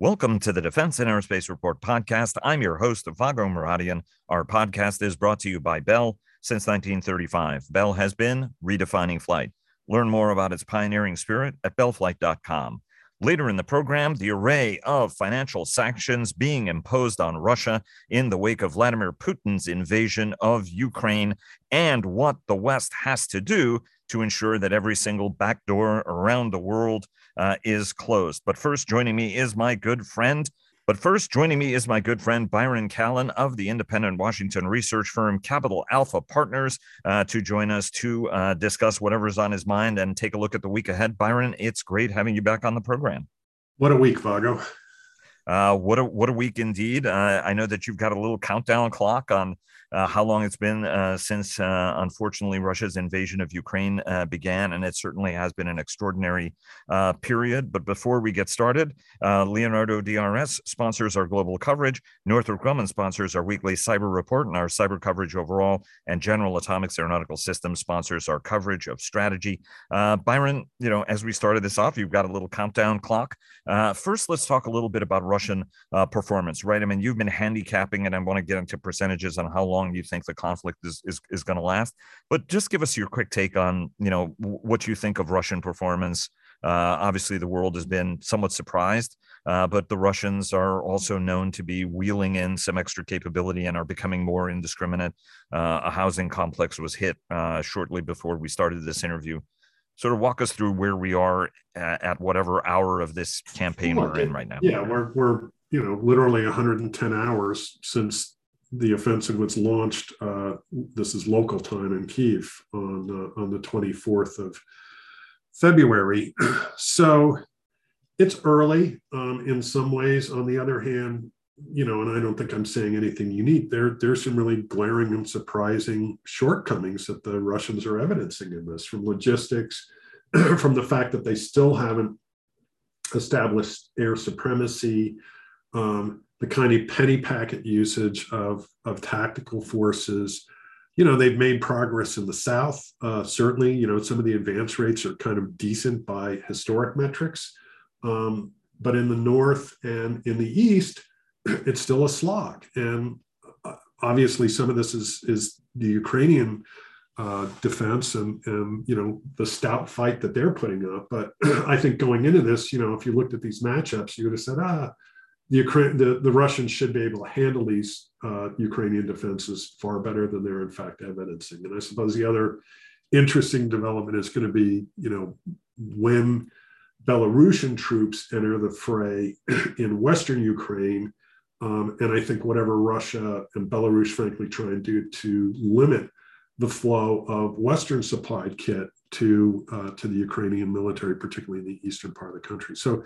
Welcome to the Defense and Aerospace Report podcast. I'm your host, Vago Muradian. Our podcast is brought to you by Bell since 1935. Bell has been redefining flight. Learn more about its pioneering spirit at bellflight.com. Later in the program, the array of financial sanctions being imposed on Russia in the wake of Vladimir Putin's invasion of Ukraine and what the West has to do to ensure that every single backdoor around the world is closed. But first, joining me is my good friend, Byron Callen of the independent Washington research firm Capital Alpha Partners to join us to discuss whatever's on his mind and take a look at the week ahead. Byron, it's great having you back on the program. What a week, Vago. What a week indeed. I know that you've got a little countdown clock on how long it's been since, unfortunately, Russia's invasion of Ukraine began, and it certainly has been an extraordinary period. But before we get started, Leonardo DRS sponsors our global coverage, Northrop Grumman sponsors our weekly cyber report and our cyber coverage overall, and General Atomics Aeronautical Systems sponsors our coverage of strategy. Byron, you know, as we started this off, you've got a little countdown clock. First, let's talk a little bit about Russian performance, right? I mean, you've been handicapping, and I want to get into percentages on how long you think the conflict is going to last, but just give us your quick take on, you know, what you think of Russian performance. Obviously, the world has been somewhat surprised, but the Russians are also known to be wheeling in some extra capability and are becoming more indiscriminate. A housing complex was hit shortly before we started this interview. Sort of walk us through where we are at whatever hour of this campaign we're in right now. Yeah, we're literally 110 hours since the offensive was launched. This is local time in Kyiv on the 24th of February. So it's early in some ways. On the other hand, you know, and I don't think I'm saying anything unique, there's some really glaring and surprising shortcomings that the Russians are evidencing in this, from logistics, from the fact that they still haven't established air supremacy, the kind of penny packet usage of tactical forces. You know, they've made progress in the South. Certainly, you know, some of the advance rates are kind of decent by historic metrics. But in the North and in the East, it's still a slog. And obviously, some of this is the Ukrainian defense and, you know, the stout fight that they're putting up. But I think going into this, you know, if you looked at these matchups, you would have said, the Russians should be able to handle these Ukrainian defenses far better than they're in fact evidencing. And I suppose the other interesting development is going to be, you know, when Belarusian troops enter the fray in Western Ukraine. And I think whatever Russia and Belarus, frankly, try and do to limit the flow of Western supplied kit to the Ukrainian military, particularly in the eastern part of the country. So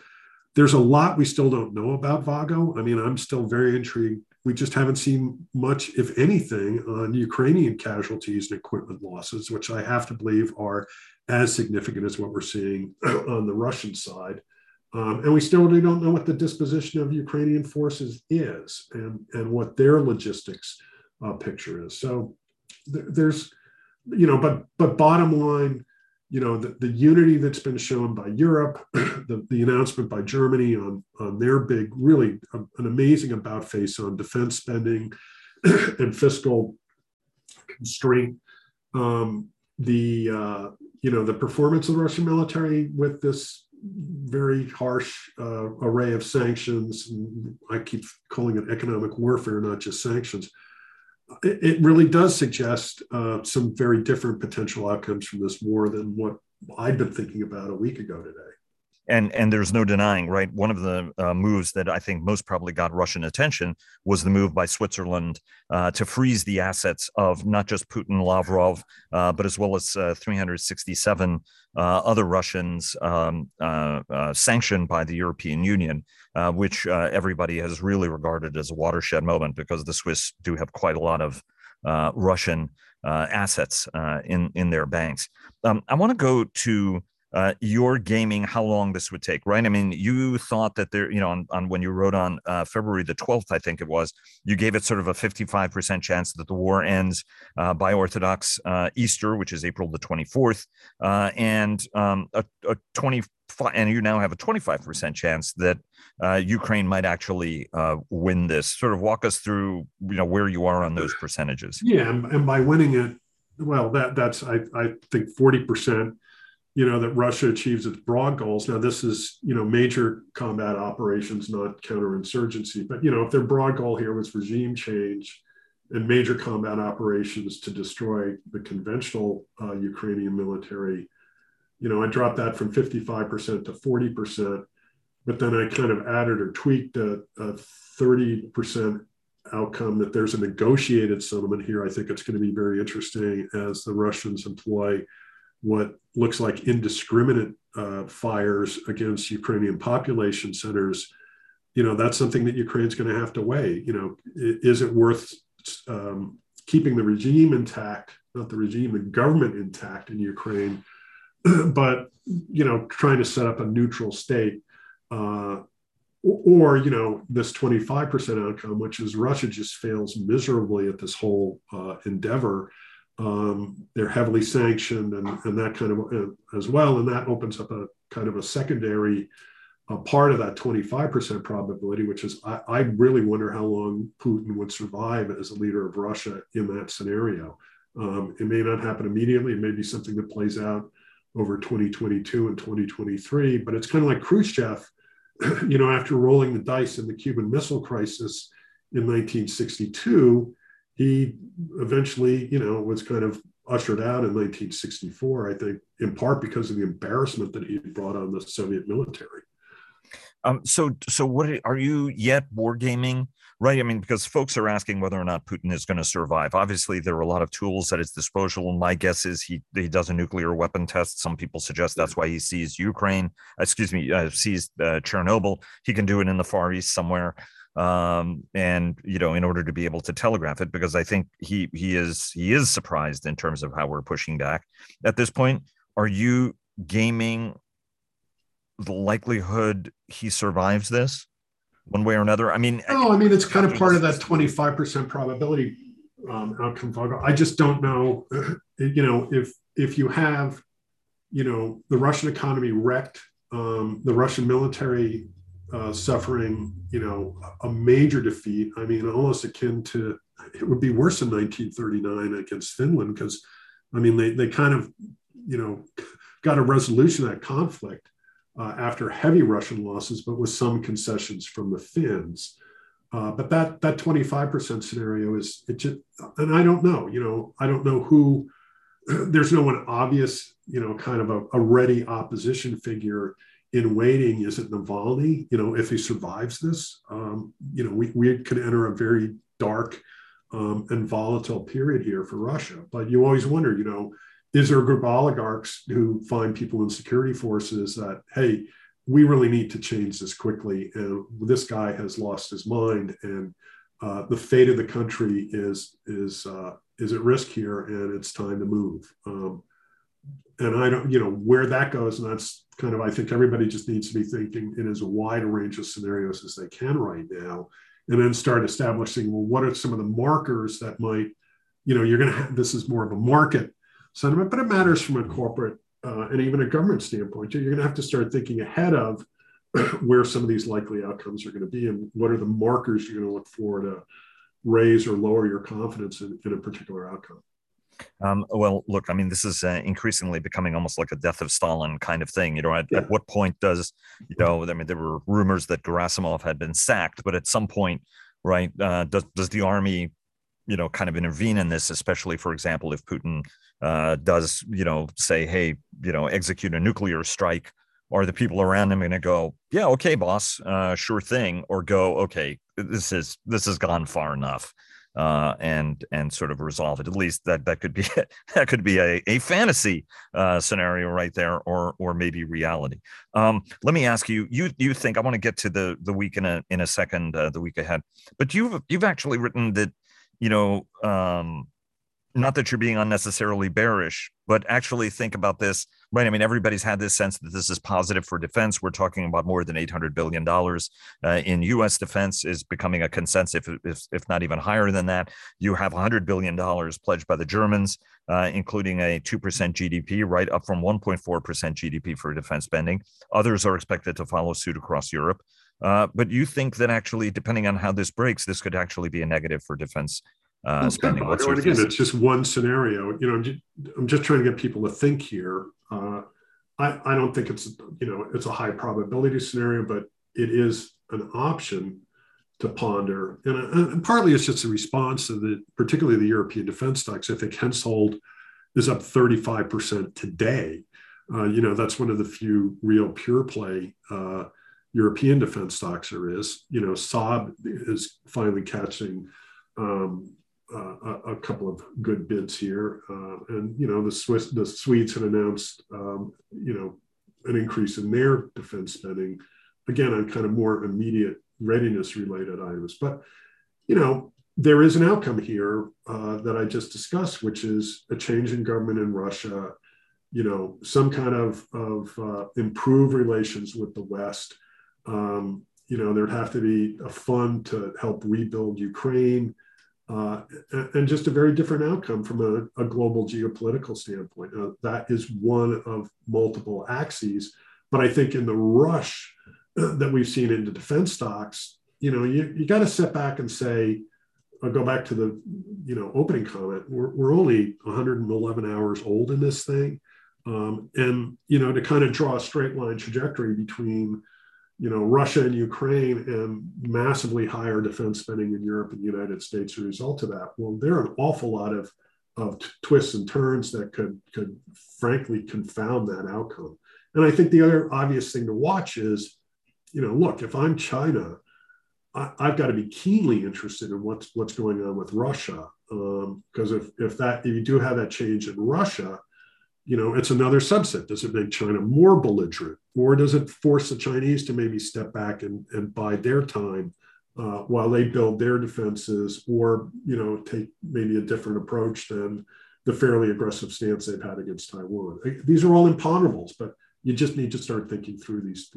there's a lot we still don't know about, Vago. I mean, I'm still very intrigued. We just haven't seen much, if anything, on Ukrainian casualties and equipment losses, which I have to believe are as significant as what we're seeing on the Russian side. And we still really don't know what the disposition of Ukrainian forces is and what their logistics picture is. So there's, you know, but bottom line, you know, the unity that's been shown by Europe, the announcement by Germany on their big, really an amazing about face on defense spending and fiscal constraint, the performance of the Russian military with this very harsh array of sanctions. And I keep calling it economic warfare, not just sanctions. It really does suggest some very different potential outcomes from this war than what I'd been thinking about a week ago today. And there's no denying, right? One of the moves that I think most probably got Russian attention was the move by Switzerland to freeze the assets of not just Putin, Lavrov, but as well as 367 other Russians sanctioned by the European Union, which everybody has really regarded as a watershed moment because the Swiss do have quite a lot of Russian assets in their banks. I want to go to you're gaming how long this would take, right? I mean, you thought that there, you know, on when you wrote on February the 12th, I think it was, you gave it sort of a 55% chance that the war ends by Orthodox Easter, which is April the 24th, and you now have a 25% chance that Ukraine might actually win this. Sort of walk us through, you know, where you are on those percentages. Yeah, and by winning it, well, that's I think 40%. You know, that Russia achieves its broad goals. Now, this is, you know, major combat operations, not counterinsurgency. But, you know, if their broad goal here was regime change and major combat operations to destroy the conventional Ukrainian military, you know, I dropped that from 55% to 40%. But then I kind of added or tweaked a 30% outcome that there's a negotiated settlement here. I think it's going to be very interesting as the Russians employ what looks like indiscriminate fires against Ukrainian population centers. You know, that's something that Ukraine's going to have to weigh. You know, is it worth keeping the regime intact, not the regime, the government intact in Ukraine, but, you know, trying to set up a neutral state or, you know, this 25% outcome, which is Russia just fails miserably at this whole endeavor. They're heavily sanctioned and that kind of as well. And that opens up a kind of a secondary part of that 25% probability, which is I really wonder how long Putin would survive as a leader of Russia in that scenario. It may not happen immediately. It may be something that plays out over 2022 and 2023, but it's kind of like Khrushchev, you know, after rolling the dice in the Cuban Missile Crisis in 1962, he eventually, you know, was kind of ushered out in 1964, I think, in part because of the embarrassment that he brought on the Soviet military. So what are you yet war gaming, right? I mean, because folks are asking whether or not Putin is going to survive. Obviously, there are a lot of tools at his disposal. My guess is he does a nuclear weapon test. Some people suggest that's why he seized Ukraine. Seized Chernobyl. He can do it in the Far East somewhere. And, you know, in order to be able to telegraph it, because I think he is surprised in terms of how we're pushing back at this point. Are you gaming the likelihood he survives this one way or another? I mean, I mean, it's kind of part of that 25% probability outcome. I just don't know, you know, if you have, you know, the Russian economy wrecked, the Russian military suffering, you know, a major defeat. I mean, almost akin to, it would be worse in 1939 against Finland because, I mean, they kind of, you know, got a resolution of that conflict after heavy Russian losses, but with some concessions from the Finns. But that 25% scenario is, it just, and I don't know, you know, I don't know who, there's no one obvious, you know, kind of a ready opposition figure in waiting. Is it Navalny? You know, if he survives this, you know, we could enter a very dark and volatile period here for Russia. But you always wonder, you know, is there a group of oligarchs who find people in security forces that, hey, we really need to change this quickly. And this guy has lost his mind. And the fate of the country is at risk here. And it's time to move. And I don't, you know, where that goes, and that's kind of, I think everybody just needs to be thinking in as wide a range of scenarios as they can right now, and then start establishing, well, what are some of the markers that might, you know, you're going to have, this is more of a market sentiment, but it matters from a corporate and even a government standpoint. You're going to have to start thinking ahead of where some of these likely outcomes are going to be and what are the markers you're going to look for to raise or lower your confidence in a particular outcome. Well, look, I mean, this is increasingly becoming almost like a death of Stalin kind of thing. You know, at what point does, you know, I mean, there were rumors that Gerasimov had been sacked, but at some point, right, does the army, you know, kind of intervene in this, especially, for example, if Putin does, you know, say, hey, you know, execute a nuclear strike, are the people around him going to go, yeah, okay, boss, sure thing, or go, okay, this has gone far enough. And sort of resolve it. At least that could be a fantasy scenario right there, or maybe reality. Let me ask you. You think, I want to get to the week in a second, the week ahead. But you've actually written that, you know, not that you're being unnecessarily bearish, but actually think about this, right? I mean, everybody's had this sense that this is positive for defense. We're talking about more than $800 billion in U.S. defense is becoming a consensus, if not even higher than that. You have $100 billion pledged by the Germans, including a 2% GDP, right, up from 1.4% GDP for defense spending. Others are expected to follow suit across Europe. But you think that actually, depending on how this breaks, this could actually be a negative for defense spending. What's your again, it's just one scenario. You know, I'm just trying to get people to think here. I don't think it's, you know, it's a high probability scenario, but it is an option to ponder. And partly it's just a response to the, particularly the European defense stocks. I think Hensoldt is up 35% today. You know, that's one of the few real pure play European defense stocks there is. You know, Saab is finally catching a couple of good bids here. And, you know, the Swedes had announced, you know, an increase in their defense spending, again, on kind of more immediate readiness related items. But, you know, there is an outcome here that I just discussed, which is a change in government in Russia, you know, some kind of improved relations with the West. You know, there'd have to be a fund to help rebuild Ukraine, and just a very different outcome from a global geopolitical standpoint. That is one of multiple axes. But I think in the rush that we've seen into defense stocks, you know, you got to sit back and say, I'll go back to the, you know, opening comment, we're only 111 hours old in this thing. And, you know, to kind of draw a straight line trajectory between, you know, Russia and Ukraine and massively higher defense spending in Europe and the United States are a result of that. Well, there are an awful lot of twists and turns that could frankly confound that outcome. And I think the other obvious thing to watch is, you know, look, if I'm China, I've got to be keenly interested in what's going on with Russia. Because if you do have that change in Russia, you know, it's another subset. Does it make China more belligerent, or does it force the Chinese to maybe step back and buy their time while they build their defenses, or, you know, take maybe a different approach than the fairly aggressive stance they've had against Taiwan? These are all imponderables, but you just need to start thinking through these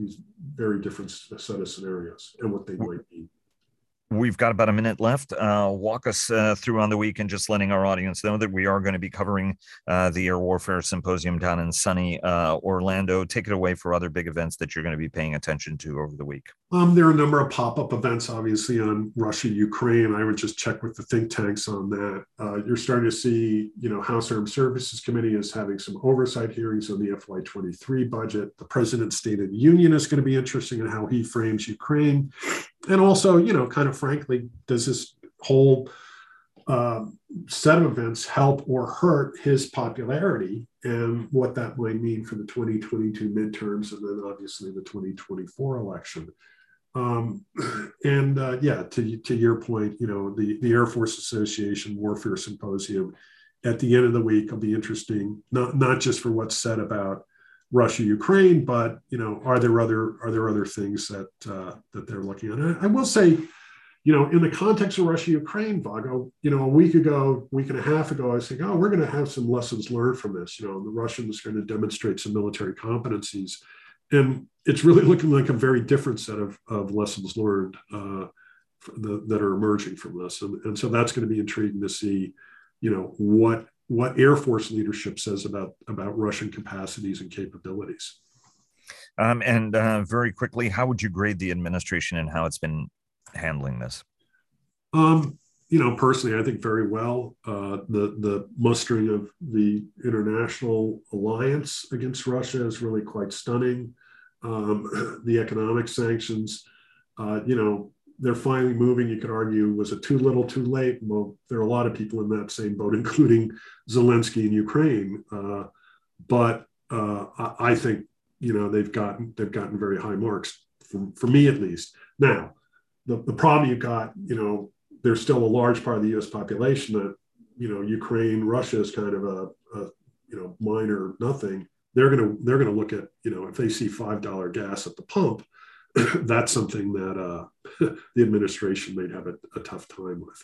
very different set of scenarios and what they might be. We've got about a minute left. Walk us through on the week, and just letting our audience know that we are going to be covering the Air Warfare Symposium down in sunny Orlando. Take it away for other big events that you're going to be paying attention to over the week. There are a number of pop-up events, obviously, on Russia, Ukraine. I would just check with the think tanks on that. You're starting to see, you know, House Armed Services Committee is having some oversight hearings on the FY23 budget. The President's State of the Union is going to be interesting in how he frames Ukraine. And also, you know, kind of frankly, does this whole set of events help or hurt his popularity, and what that might mean for the 2022 midterms, and then obviously the 2024 election? Yeah, to your point, you know, the Air Force Association Warfare Symposium at the end of the week will be interesting, not just for what's said about Russia, Ukraine, but, you know, are there other things that they're looking at? And I will say, you know, in the context of Russia, Ukraine, Vago, you know, a week and a half ago, I was thinking, oh, we're going to have some lessons learned from this. You know, the Russians are going to demonstrate some military competencies, and it's really looking like a very different set of lessons learned that are emerging from this. And so that's going to be intriguing to see, you know, what Air Force leadership says about Russian capacities and capabilities. Very quickly, how would you grade the administration and how it's been handling this? You know, personally, I think very well. The mustering of the international alliance against Russia is really quite stunning. The economic sanctions, you know, they're finally moving. You could argue, was it too little, too late? Well, there are a lot of people in that same boat, including Zelensky in Ukraine. I think, you know, they've gotten very high marks for me, at least. Now, the problem you've got, you know, there's still a large part of the U.S. population that, you know, Ukraine, Russia is kind of a you know, minor nothing. They're gonna look at, you know, if they see $5 gas at the pump, that's something that the administration may have a tough time with.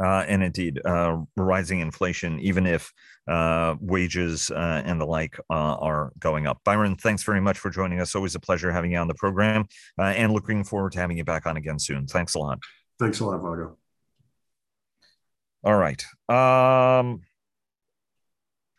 and indeed rising inflation, even if wages and the like are going up. Byron, thanks very much for joining us. Always a pleasure having you on the program, and looking forward to having you back on again soon. Thanks a lot. Thanks a lot, Vago. All right.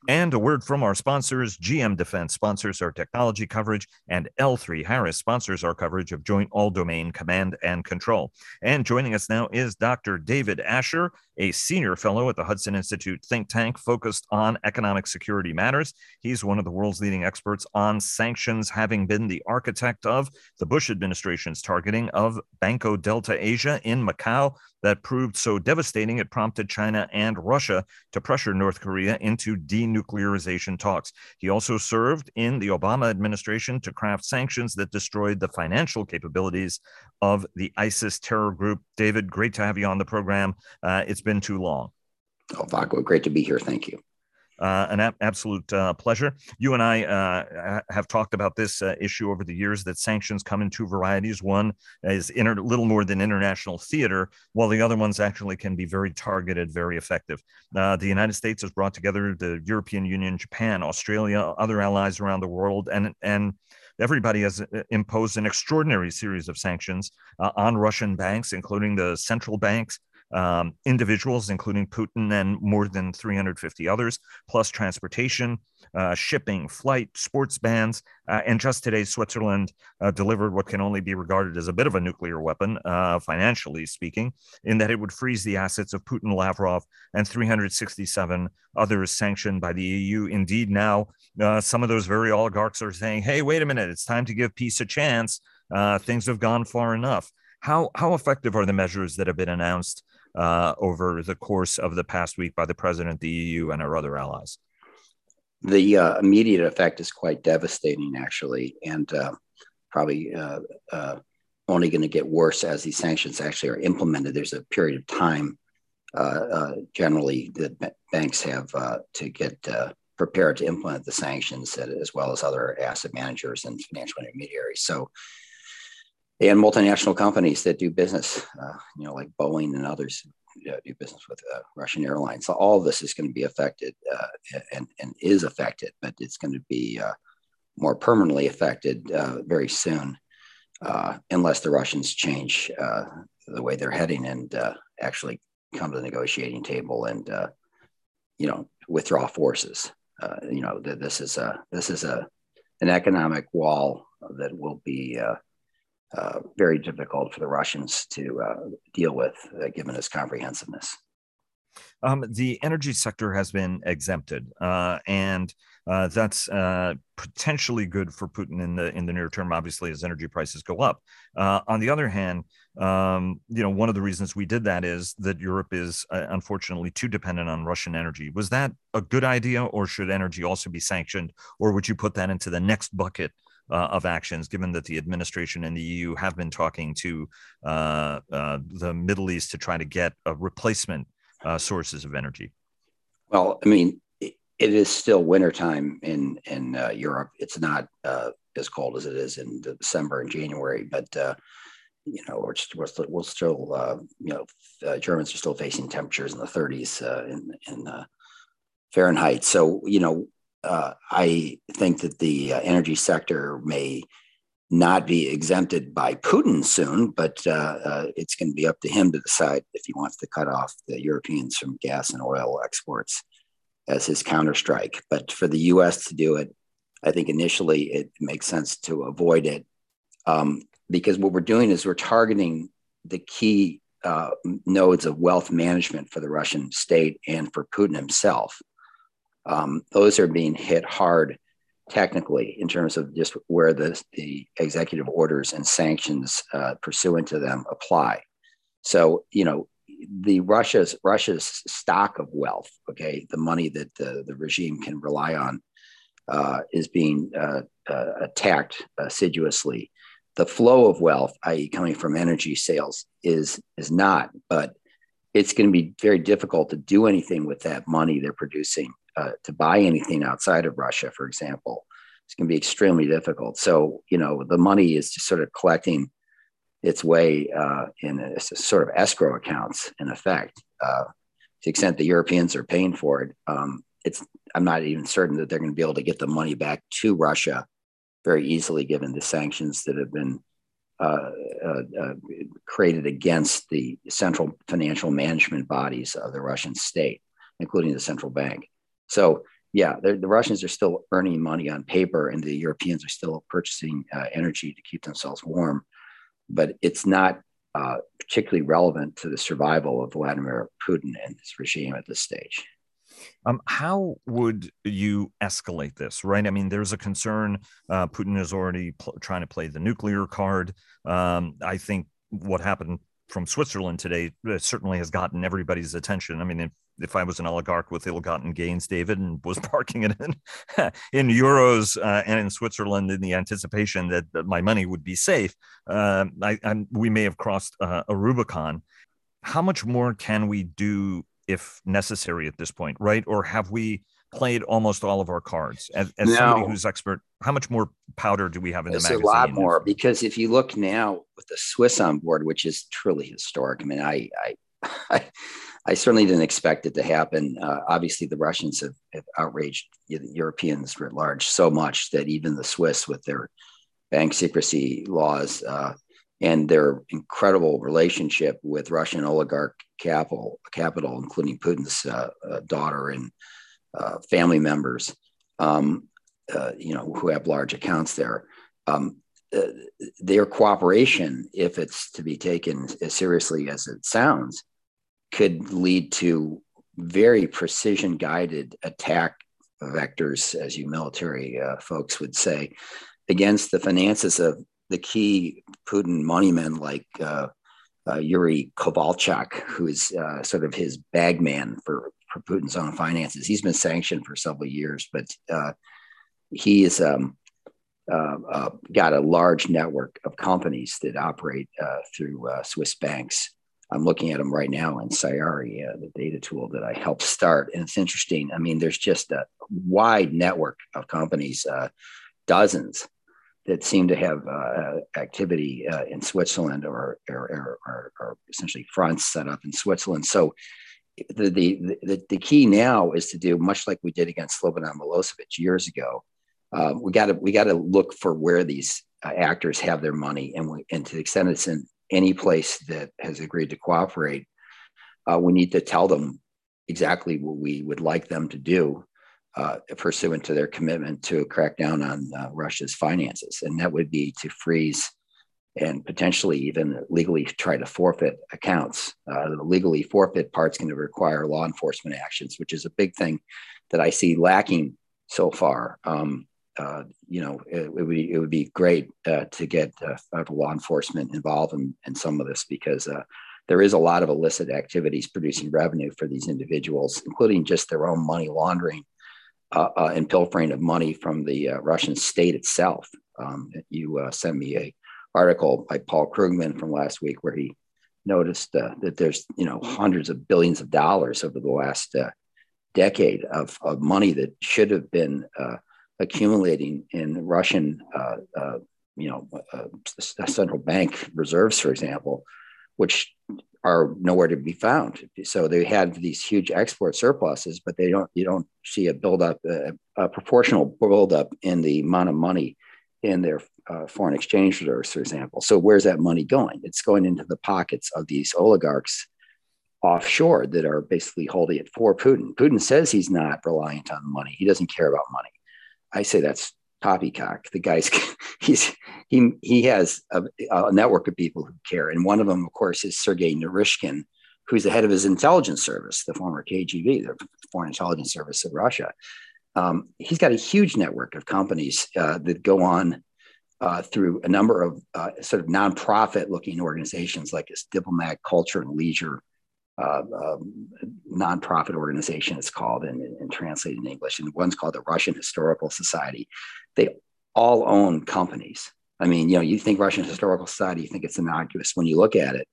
And a word from our sponsors. GM Defense sponsors our technology coverage, and L3 Harris sponsors our coverage of Joint All-Domain Command and Control. And joining us now is Dr. David Asher, a senior fellow at the Hudson Institute think tank focused on economic security matters. He's one of the world's leading experts on sanctions, having been the architect of the Bush administration's targeting of Banco Delta Asia in Macau that proved so devastating it prompted China and Russia to pressure North Korea into denuclearization talks. He also served in the Obama administration to craft sanctions that destroyed the financial capabilities of the ISIS terror group. David, great to have you on the program. It's been too long. Oh, Vago, great to be here. Thank you. An absolute pleasure. You and I have talked about this issue over the years, that sanctions come in two varieties. One is little more than international theater, while the other ones actually can be very targeted, very effective. The United States has brought together the European Union, Japan, Australia, other allies around the world, and everybody has imposed an extraordinary series of sanctions on Russian banks, including the central banks, individuals, including Putin and more than 350 others, plus transportation, shipping, flight, sports bans. And just today, Switzerland delivered what can only be regarded as a bit of a nuclear weapon, financially speaking, in that it would freeze the assets of Putin, Lavrov, and 367 others sanctioned by the EU. Indeed, now some of those very oligarchs are saying, hey, wait a minute, it's time to give peace a chance. Things have gone far enough. How effective are the measures that have been announced over the course of the past week by the president, the EU, and our other allies? The immediate effect is quite devastating, actually, and probably only going to get worse as these sanctions actually are implemented. There's a period of time generally that banks have to get prepared to implement the sanctions, as well as other asset managers and financial intermediaries. So. And multinational companies that do business, like Boeing and others, do business with Russian airlines. So all of this is going to be affected and is affected, but it's going to be more permanently affected very soon, unless the Russians change the way they're heading and actually come to the negotiating table and withdraw forces. This is an economic wall that will be. Very difficult for the Russians to deal with, given its comprehensiveness. The energy sector has been exempted, and that's potentially good for Putin in the near term, obviously, as energy prices go up. On the other hand, one of the reasons we did that is that Europe is unfortunately too dependent on Russian energy. Was that a good idea, or should energy also be sanctioned, or would you put that into the next bucket of actions, given that the administration and the EU have been talking to the Middle East to try to get replacement sources of energy? Well, I mean, it is still wintertime in Europe. It's not as cold as it is in December and January, but we're still Germans are still facing temperatures in the 30s in Fahrenheit. So I think that the energy sector may not be exempted by Putin soon, but it's going to be up to him to decide if he wants to cut off the Europeans from gas and oil exports as his counterstrike. But for the U.S. to do it, I think initially it makes sense to avoid it, because what we're doing is we're targeting the key nodes of wealth management for the Russian state and for Putin himself. Those are being hit hard technically in terms of just where the executive orders and sanctions pursuant to them apply. So, Russia's stock of wealth, okay, the money that the regime can rely on is being attacked assiduously. The flow of wealth, i.e. coming from energy sales, is not, but it's going to be very difficult to do anything with that money they're producing. To buy anything outside of Russia, for example, it's going to be extremely difficult. So, the money is just sort of collecting its way in a sort of escrow accounts, in effect, the extent the Europeans are paying for it, I'm not even certain that they're going to be able to get the money back to Russia very easily, given the sanctions that have been created against the central financial management bodies of the Russian state, including the central bank. So yeah, the Russians are still earning money on paper, and the Europeans are still purchasing energy to keep themselves warm, but it's not particularly relevant to the survival of Vladimir Putin and his regime at this stage. How would you escalate this, right? I mean, there's a concern. Putin is already trying to play the nuclear card. I think what happened from Switzerland today certainly has gotten everybody's attention. I mean, if I was an oligarch with ill-gotten gains, David, and was parking it in euros and in Switzerland in the anticipation that my money would be safe, we may have crossed a Rubicon. How much more can we do if necessary at this point, right? Or have we played almost all of our cards? As no. Somebody who's expert, how much more powder do we have in the magazine? There's a lot more, because if you look now with the Swiss on board, which is truly historic. I mean, I certainly didn't expect it to happen. Obviously, the Russians have outraged the Europeans at large so much that even the Swiss, with their bank secrecy laws and their incredible relationship with Russian oligarch capital, including Putin's daughter and family members, who have large accounts there, their cooperation, if it's to be taken as seriously as it sounds, could lead to very precision-guided attack vectors, as you military folks would say, against the finances of the key Putin money men like Yuri Kovalchuk, who is sort of his bagman for Putin's own finances. He's been sanctioned for several years, but he has got a large network of companies that operate through Swiss banks. I'm looking at them right now in Sayari, the data tool that I helped start. And it's interesting. I mean, there's just a wide network of companies, dozens, that seem to have activity in Switzerland or essentially fronts set up in Switzerland. So the key now is to do much like we did against Slobodan Milosevic years ago. We got to look for where these actors have their money, and to the extent it's in any place that has agreed to cooperate, we need to tell them exactly what we would like them to do, pursuant to their commitment to crack down on Russia's finances. And that would be to freeze and potentially even legally try to forfeit accounts. The legally forfeit part's going to require law enforcement actions, which is a big thing that I see lacking so far. It would be great to get law enforcement involved in some of this, because there is a lot of illicit activities producing revenue for these individuals, including just their own money laundering and pilfering of money from the Russian state itself. You sent me an article by Paul Krugman from last week where he noticed that there's hundreds of billions of dollars over the last decade of money that should have been accumulating in Russian central bank reserves, for example, which are nowhere to be found. So they had these huge export surpluses, but you don't see a buildup, a proportional buildup in the amount of money in their foreign exchange reserves, for example. So where's that money going? It's going into the pockets of these oligarchs offshore that are basically holding it for Putin. Putin says he's not reliant on money. He doesn't care about money. I say that's poppycock. The guy's he has a network of people who care, and one of them, of course, is Sergei Naryshkin, who's the head of his intelligence service, the former KGB, the Foreign Intelligence Service of Russia. He's got a huge network of companies that go on through a number of sort of nonprofit-looking organizations, like his Diplomat Culture and Leisure nonprofit organization, it's called and translated in English, and one's called the Russian Historical Society. They all own companies. I mean, you think Russian Historical Society, you think it's innocuous. When you look at it,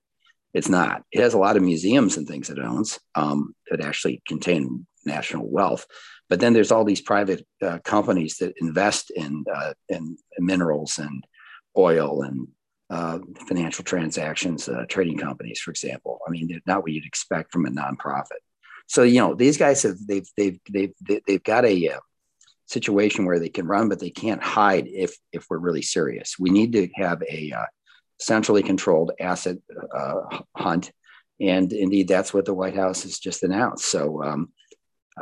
it's not. It has a lot of museums and things it owns that actually contain national wealth. But then there's all these private companies that invest in minerals and oil and financial transactions, trading companies, for example. I mean, they're not what you'd expect from a nonprofit. So, you know, these guys have, they've got a situation where they can run, but they can't hide if we're really serious. We need to have a centrally controlled asset hunt. And indeed, that's what the White House has just announced. So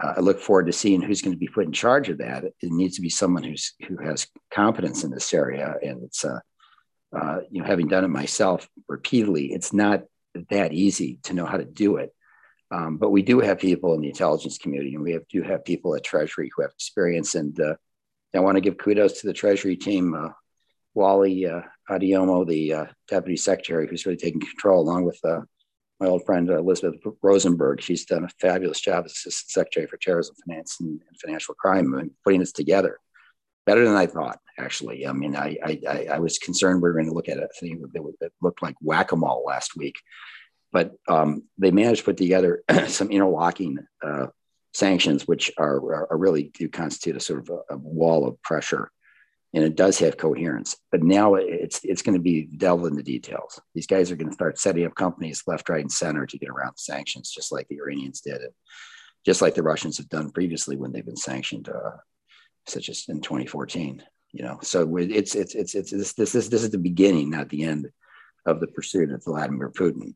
I look forward to seeing who's going to be put in charge of that. It needs to be someone who has competence in this area. And it's, you know, having done it myself repeatedly, it's not that easy to know how to do it. But we do have people in the intelligence community, and we do have people at Treasury who have experience. And I want to give kudos to the Treasury team, Wally Adiomo, the Deputy Secretary, who's really taking control, along with my old friend, Elizabeth Rosenberg. She's done a fabulous job as Assistant Secretary for Terrorism, Finance, and Financial Crime, and putting this together better than I thought, actually. I mean, I was concerned we were going to look at a thing that looked like whack-a-mole last week, but they managed to put together some interlocking sanctions, which are really do constitute a sort of a wall of pressure. And it does have coherence, but now it's going to be delved into details. These guys are going to start setting up companies left, right, and center to get around the sanctions, just like the Iranians did, and just like the Russians have done previously when they've been sanctioned, such as in 2014. You know, so this is the beginning, not the end, of the pursuit of Vladimir Putin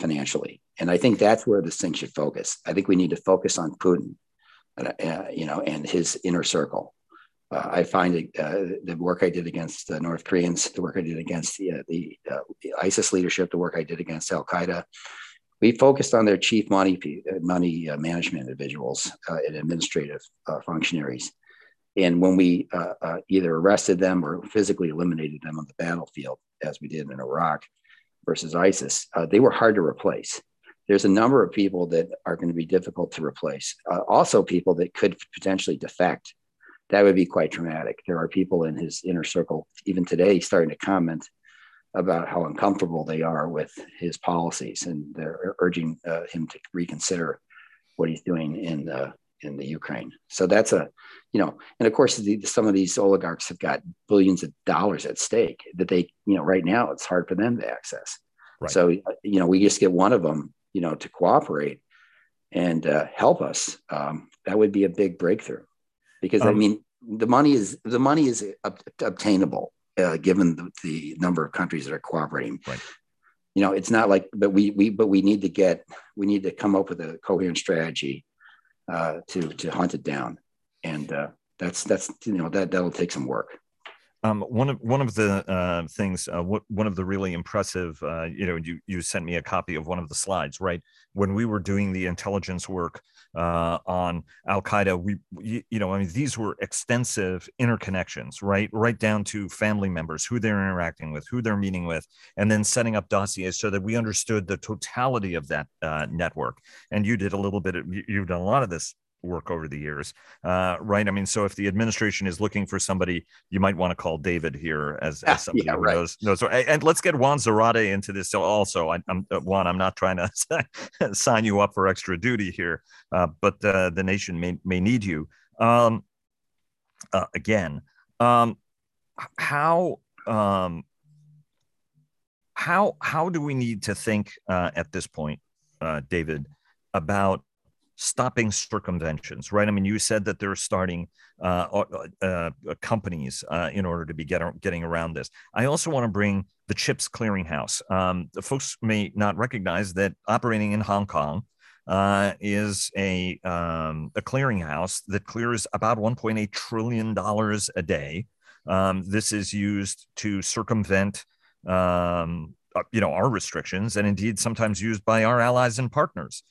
financially. And I think that's where this thing should focus. I think we need to focus on Putin, you know, and his inner circle. I find the work I did against North Koreans, the work I did against the ISIS leadership, the work I did against Al Qaeda, we focused on their chief money management individuals and administrative functionaries. And when we either arrested them or physically eliminated them on the battlefield, as we did in Iraq versus ISIS, they were hard to replace. There's a number of people that are going to be difficult to replace. Also, people that could potentially defect. That would be quite traumatic. There are people in his inner circle, even today, starting to comment about how uncomfortable they are with his policies, and they're urging him to reconsider what he's doing in the Ukraine. So that's a, you know, and of course, some of these oligarchs have got billions of dollars at stake that they, you know, right now it's hard for them to access. Right. So, you know, we just get one of them, you know, to cooperate and help us. That would be a big breakthrough. Because I mean, the money is obtainable given the number of countries that are cooperating. Right. You know, it's not like, but we need to come up with a coherent strategy to hunt it down, and that's you know that'll take some work. One of the things, one of the really impressive, you know, you sent me a copy of one of the slides, right? When we were doing the intelligence work on Al Qaeda, you know, I mean, these were extensive interconnections, right? Right down to family members, who they're interacting with, who they're meeting with, and then setting up dossiers so that we understood the totality of that network. And you did a little bit, you've done a lot of this work over the years, right? I mean, so if the administration is looking for somebody, you might want to call David here as somebody who knows. And let's get Juan Zarate into this. So also, Juan, I'm not trying to sign you up for extra duty here, but the nation may need you. How do we need to think at this point, David, about stopping circumventions, right? I mean, you said that they're starting companies in order to be getting around this. I also want to bring the CHIPS clearinghouse. The folks may not recognize that operating in Hong Kong is a clearinghouse that clears about $1.8 trillion a day. This is used to circumvent you know, our restrictions, and indeed sometimes used by our allies and partners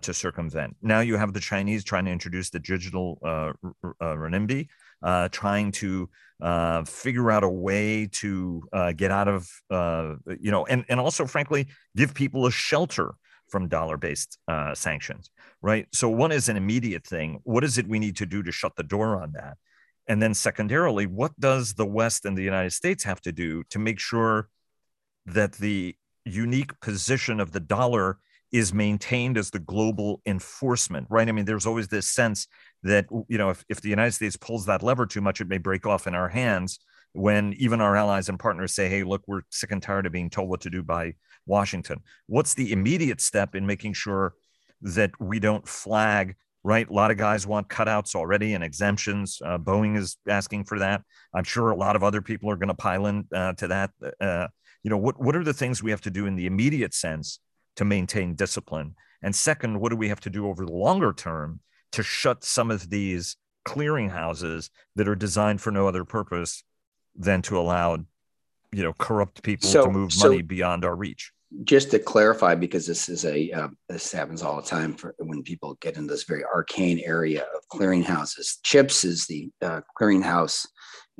to circumvent. Now you have the Chinese trying to introduce the digital renminbi, trying to figure out a way to get out of, you know, and also, frankly, give people a shelter from dollar-based sanctions, right? So one is an immediate thing. What is it we need to do to shut the door on that? And then secondarily, what does the West and the United States have to do to make sure that the unique position of the dollar is maintained as the global enforcement, right? I mean, there's always this sense that, you know, if the United States pulls that lever too much, it may break off in our hands, when even our allies and partners say, hey, look, we're sick and tired of being told what to do by Washington. What's the immediate step in making sure that we don't flag, right? A lot of guys want cutouts already and exemptions. Boeing is asking for that. I'm sure a lot of other people are going to pile in to that. What are the things we have to do in the immediate sense to maintain discipline? And second, what do we have to do over the longer term to shut some of these clearinghouses that are designed for no other purpose than to allow, corrupt people to move money beyond our reach? Just to clarify, because this is this happens all the time for when people get into this very arcane area of clearinghouses. CHIPS is the clearinghouse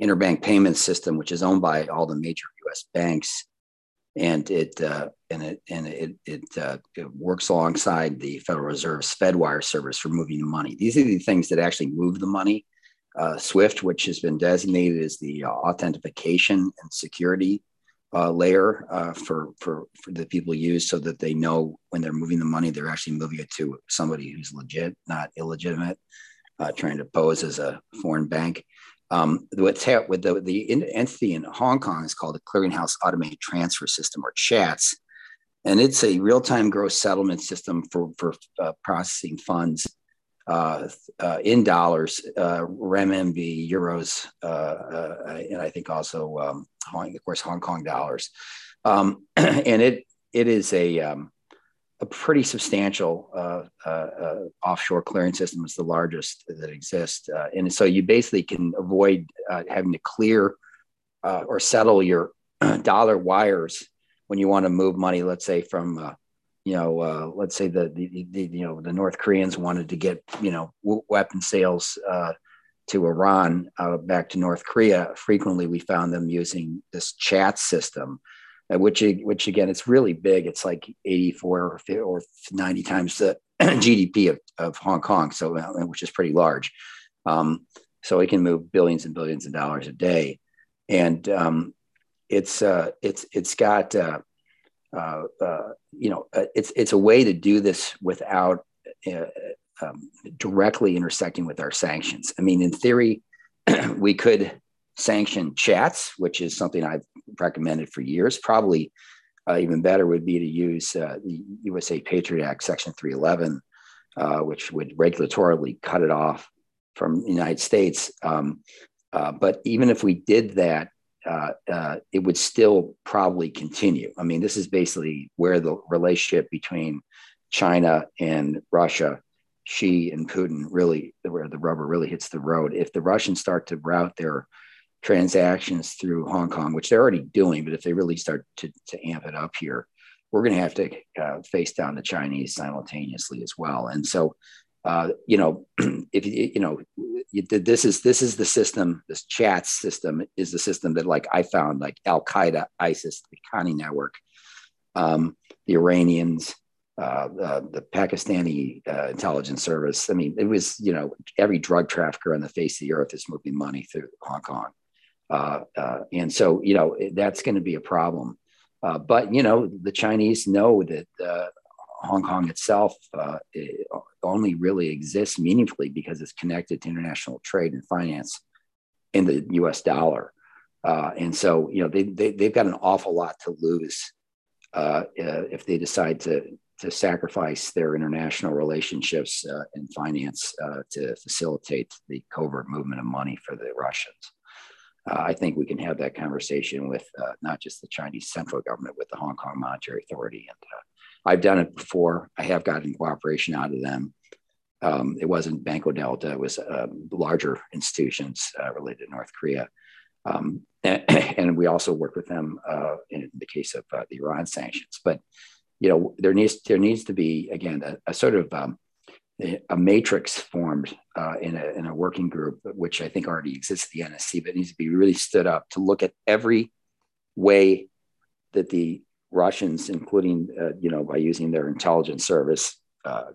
interbank payment system, which is owned by all the major U.S. banks, and it works alongside the Federal Reserve's FedWire service for moving the money. These are the things that actually move the money. SWIFT, which has been designated as the authentication and security layer for the people use, so that they know when they're moving the money, they're actually moving it to somebody who's legit, not illegitimate, trying to pose as a foreign bank. The entity in Hong Kong is called the Clearinghouse Automated Transfer System, or CHATS, and it's a real-time gross settlement system for processing funds in dollars, renminbi, euros, and I think also, of course, Hong Kong dollars. And it is a pretty substantial offshore clearing system. It's the largest that exists. And so you basically can avoid having to clear or settle your dollar wires when you want to move money, let's say from let's say the North Koreans wanted to get, weapon sales to Iran back to North Korea. Frequently, we found them using this CHATS system, which again, it's really big. It's like 84 or 90 times the GDP of Hong Kong, so which is pretty large. So it can move billions and billions of dollars a day, and it's got. It's a way to do this without directly intersecting with our sanctions. I mean, in theory, we could sanction chats, which is something I've recommended for years. Probably even better would be to use the USA Patriot Act, Section 311, which would regulatorily cut it off from the United States. But even if we did that, it would still probably continue. I mean, this is basically where the relationship between China and Russia, Xi and Putin, really where the rubber really hits the road. If the Russians start to route their transactions through Hong Kong, which they're already doing, but if they really start to amp it up here, we're going to have to face down the Chinese simultaneously as well. And so, this is the system. This chat system is the system that, like, I found, like Al Qaeda, ISIS, the Khani network, the Iranians, the Pakistani intelligence service. I mean, it was every drug trafficker on the face of the earth is moving money through Hong Kong, and so that's going to be a problem. But the Chinese know that. Hong Kong itself only really exists meaningfully because it's connected to international trade and finance in the U.S. dollar, and so they've got an awful lot to lose if they decide to sacrifice their international relationships and finance to facilitate the covert movement of money for the Russians. I think we can have that conversation with not just the Chinese central government, with the Hong Kong Monetary Authority, and I've done it before. I have gotten cooperation out of them. It wasn't Banco Delta. It was larger institutions related to North Korea. And we also worked with them in the case of the Iran sanctions. But, there needs to be, again, a sort of a matrix formed in a working group, which I think already exists at the NSC, but needs to be really stood up to look at every way that the Russians, including, by using their intelligence service,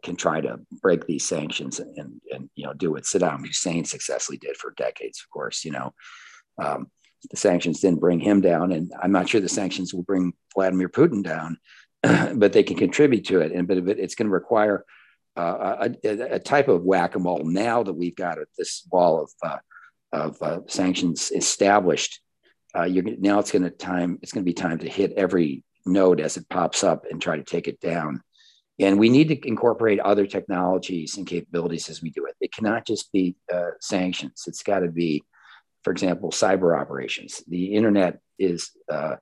can try to break these sanctions and do what Saddam Hussein successfully did for decades. Of course, the sanctions didn't bring him down, and I'm not sure the sanctions will bring Vladimir Putin down, but they can contribute to it. And but it's going to require a type of whack-a-mole now that we've got this wall of sanctions established. It's going to be time to hit every node as it pops up and try to take it down. And we need to incorporate other technologies and capabilities as we do it. It cannot just be sanctions. It's got to be, for example, cyber operations. The internet is the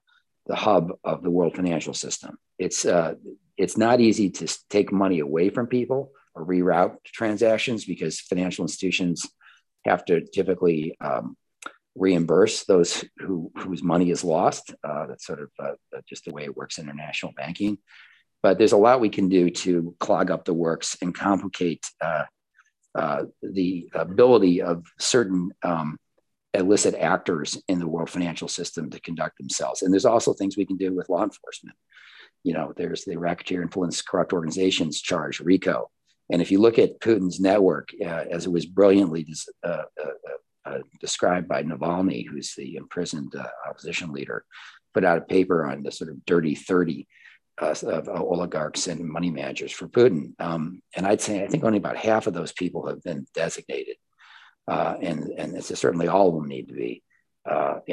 hub of the world financial system. It's not easy to take money away from people or reroute transactions because financial institutions have to typically reimburse those whose money is lost. That's sort of just the way it works in international banking. But there's a lot we can do to clog up the works and complicate the ability of certain illicit actors in the world financial system to conduct themselves. And there's also things we can do with law enforcement. You know, there's the Racketeer Influence Corrupt Organizations Charge, RICO. And if you look at Putin's network, as it was brilliantly described by Navalny, who's the imprisoned opposition leader, put out a paper on the sort of Dirty 30 of oligarchs and money managers for Putin. And I'd say, I think only about half of those people have been designated. And it's certainly all of them need to be. But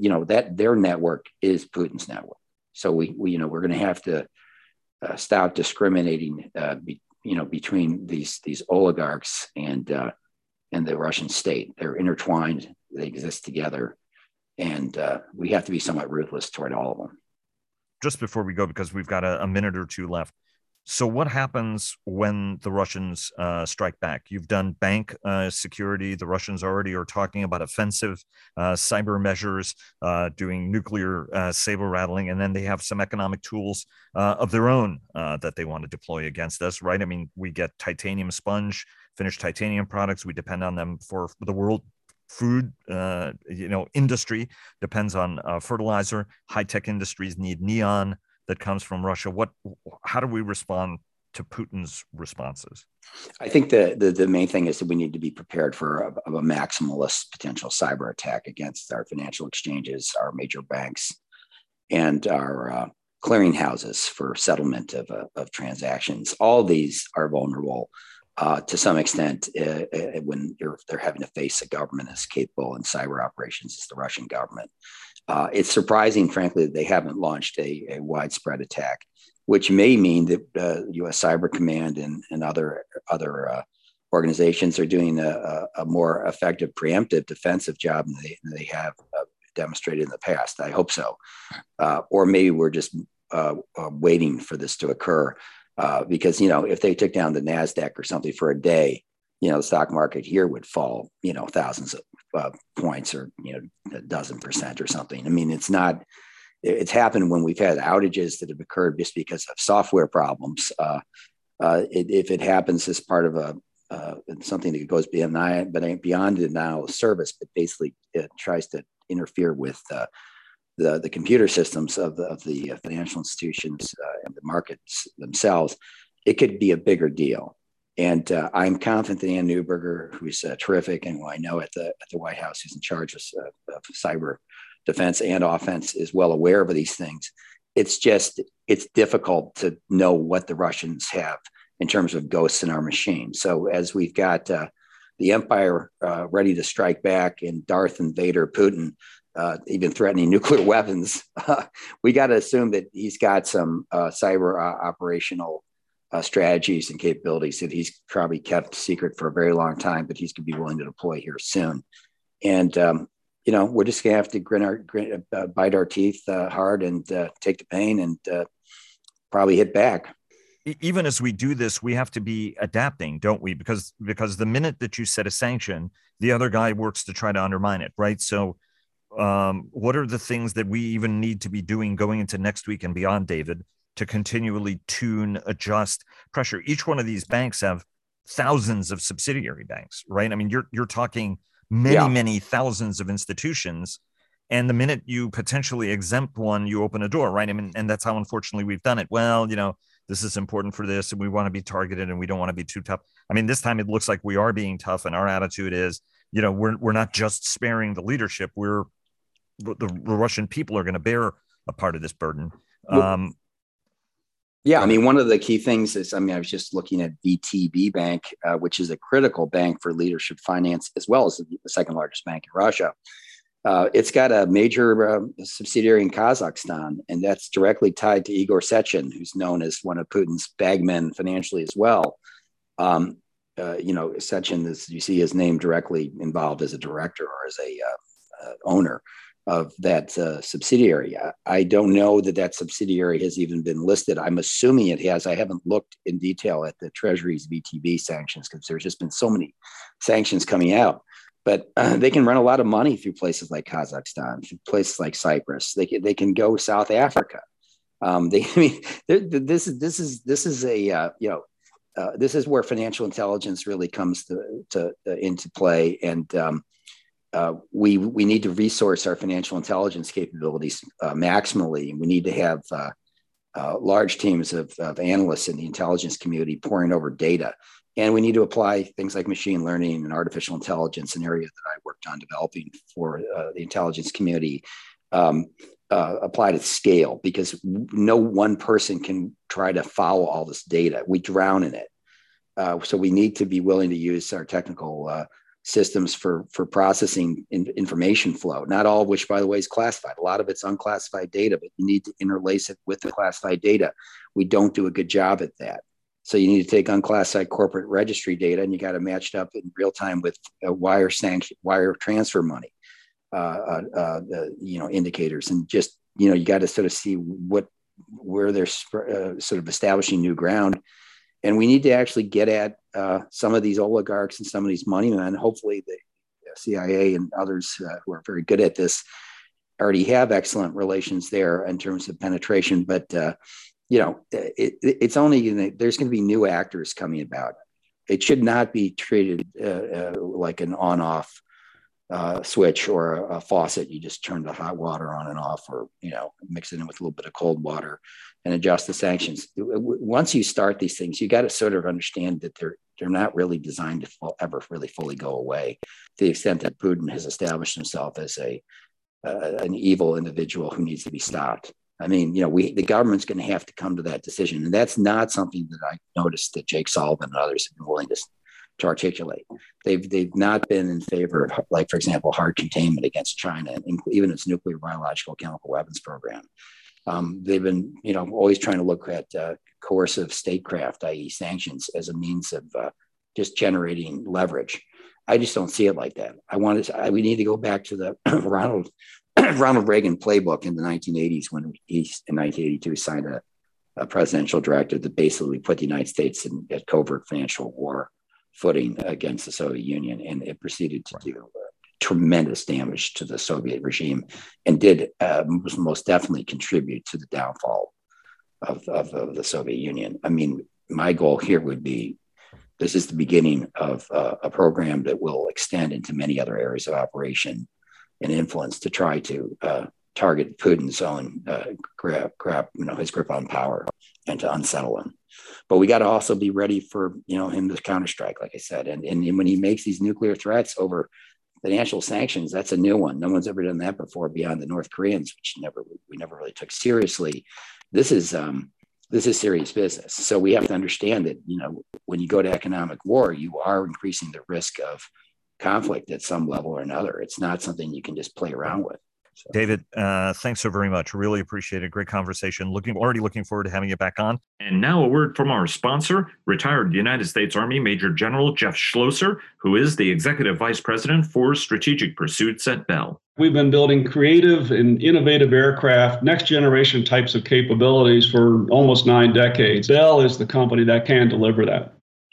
you know, that their network is Putin's network. So we you know, we're going to have to stop discriminating, between these oligarchs and the Russian state. They're intertwined, they exist together. And we have to be somewhat ruthless toward all of them. Just before we go, because we've got a minute or two left. So what happens when the Russians strike back? You've done bank security. The Russians already are talking about offensive cyber measures, doing nuclear saber rattling, and then they have some economic tools of their own that they want to deploy against us, right? I mean, we get titanium sponge, finished titanium products. We depend on them for the world. Food, industry depends on fertilizer. High-tech industries need neon that comes from Russia. How do we respond to Putin's responses? I think the main thing is that we need to be prepared for a maximalist potential cyber attack against our financial exchanges, our major banks, and our clearinghouses for settlement of transactions. All these are vulnerable. To some extent, when they're having to face a government as capable in cyber operations as the Russian government. It's surprising, frankly, that they haven't launched a widespread attack, which may mean that U.S. Cyber Command and other organizations are doing a more effective preemptive defensive job than they have demonstrated in the past. I hope so. Or maybe we're just waiting for this to occur. Because, you know, if they took down the NASDAQ or something for a day, you know, the stock market here would fall, you know, thousands of points or, you know, 12% or something. I mean, it's happened when we've had outages that have occurred just because of software problems. If it happens as part of something that goes beyond the denial of service, but basically it tries to interfere with the computer systems of the financial institutions and the markets themselves, it could be a bigger deal. And I'm confident that Ann Neuberger, who's terrific and who I know at the White House, who's in charge of cyber defense and offense, is well aware of these things. It's difficult to know what the Russians have in terms of ghosts in our machine. So as we've got the empire ready to strike back and Darth Vader Putin, even threatening nuclear weapons, we got to assume that he's got some cyber operational strategies and capabilities that he's probably kept secret for a very long time, but he's going to be willing to deploy here soon. And, you know, we're just going to have to bite our teeth hard and take the pain and probably hit back. Even as we do this, we have to be adapting, don't we? Because the minute that you set a sanction, the other guy works to try to undermine it, right? So what are the things that we even need to be doing going into next week and beyond, David, to continually tune, adjust, pressure? Each one of these banks have thousands of subsidiary banks, right? I mean, you're talking many thousands of institutions. And the minute you potentially exempt one, you open a door, right? I mean, and that's how, unfortunately, we've done it. Well, you know, this is important for this and we want to be targeted and we don't want to be too tough. I mean, this time it looks like we are being tough and our attitude is, you know, we're not just sparing the leadership. The Russian people are going to bear a part of this burden. I mean, one of the key things is, I mean, I was just looking at VTB Bank, which is a critical bank for leadership finance, as well as the second largest bank in Russia. It's got a major subsidiary in Kazakhstan, and that's directly tied to Igor Sechin, who's known as one of Putin's bagmen financially as well. You know, Sechin, is, you see his name directly involved as a director or as a owner of that subsidiary. I don't know that that subsidiary has even been listed. I'm assuming it has. I haven't looked in detail at the Treasury's VTB sanctions because there's just been so many sanctions coming out. But they can run a lot of money through places like Kazakhstan, through places like Cyprus. They can go South Africa. This is where financial intelligence really comes into play, and we need to resource our financial intelligence capabilities maximally. We need to have large teams of analysts in the intelligence community pouring over data. And we need to apply things like machine learning and artificial intelligence, an area that I worked on developing for the intelligence community, applied at scale, because no one person can try to follow all this data. We drown in it. So we need to be willing to use our technical systems for processing information flow, not all of which, by the way, is classified. A lot of it's unclassified data, but you need to interlace it with the classified data. We don't do a good job at that. So you need to take unclassified corporate registry data, and you got to match it up in real time with wire transfer money, indicators, and just you got to sort of see where they're sort of establishing new ground, and we need to actually get at some of these oligarchs and some of these money men. Hopefully, the CIA and others who are very good at this already have excellent relations there in terms of penetration, but. There's going to be new actors coming about. It should not be treated like an on-off switch or a faucet. You just turn the hot water on and off, or mix it in with a little bit of cold water, and adjust the sanctions. Once you start these things, you got to sort of understand that they're not really designed to ever really fully go away. To the extent that Putin has established himself as an evil individual who needs to be stopped. I mean, the government's going to have to come to that decision. And that's not something that I noticed that Jake Sullivan and others have been willing to articulate. They've not been in favor of, like, for example, hard containment against China, and even its nuclear, biological, chemical weapons program. They've been, always trying to look at coercive statecraft, i.e. sanctions, as a means of just generating leverage. I just don't see it like that. We need to go back to the Ronald Reagan playbook in the 1980s, when he in 1982 signed a presidential directive that basically put the United States in at covert financial war footing against the Soviet Union, and it proceeded to do tremendous damage to the Soviet regime, and did most definitely contribute to the downfall of the Soviet Union. I mean, my goal here would be, this is the beginning of a program that will extend into many other areas of operation and influence to try to target Putin's own his grip on power, and to unsettle him. But we got to also be ready for him to counterstrike, like I said. And when he makes these nuclear threats over financial sanctions, that's a new one. No one's ever done that before, beyond the North Koreans, which we never really took seriously. This is serious business. So we have to understand that when you go to economic war, you are increasing the risk of conflict at some level or another. It's not something you can just play around with. So. David, thanks so very much. Really appreciate it. Great conversation. Already looking forward to having you back on. And now a word from our sponsor, retired United States Army Major General Jeff Schlosser, who is the Executive Vice President for Strategic Pursuits at Bell. We've been building creative and innovative aircraft, next generation types of capabilities for almost 9 decades. Bell is the company that can deliver that.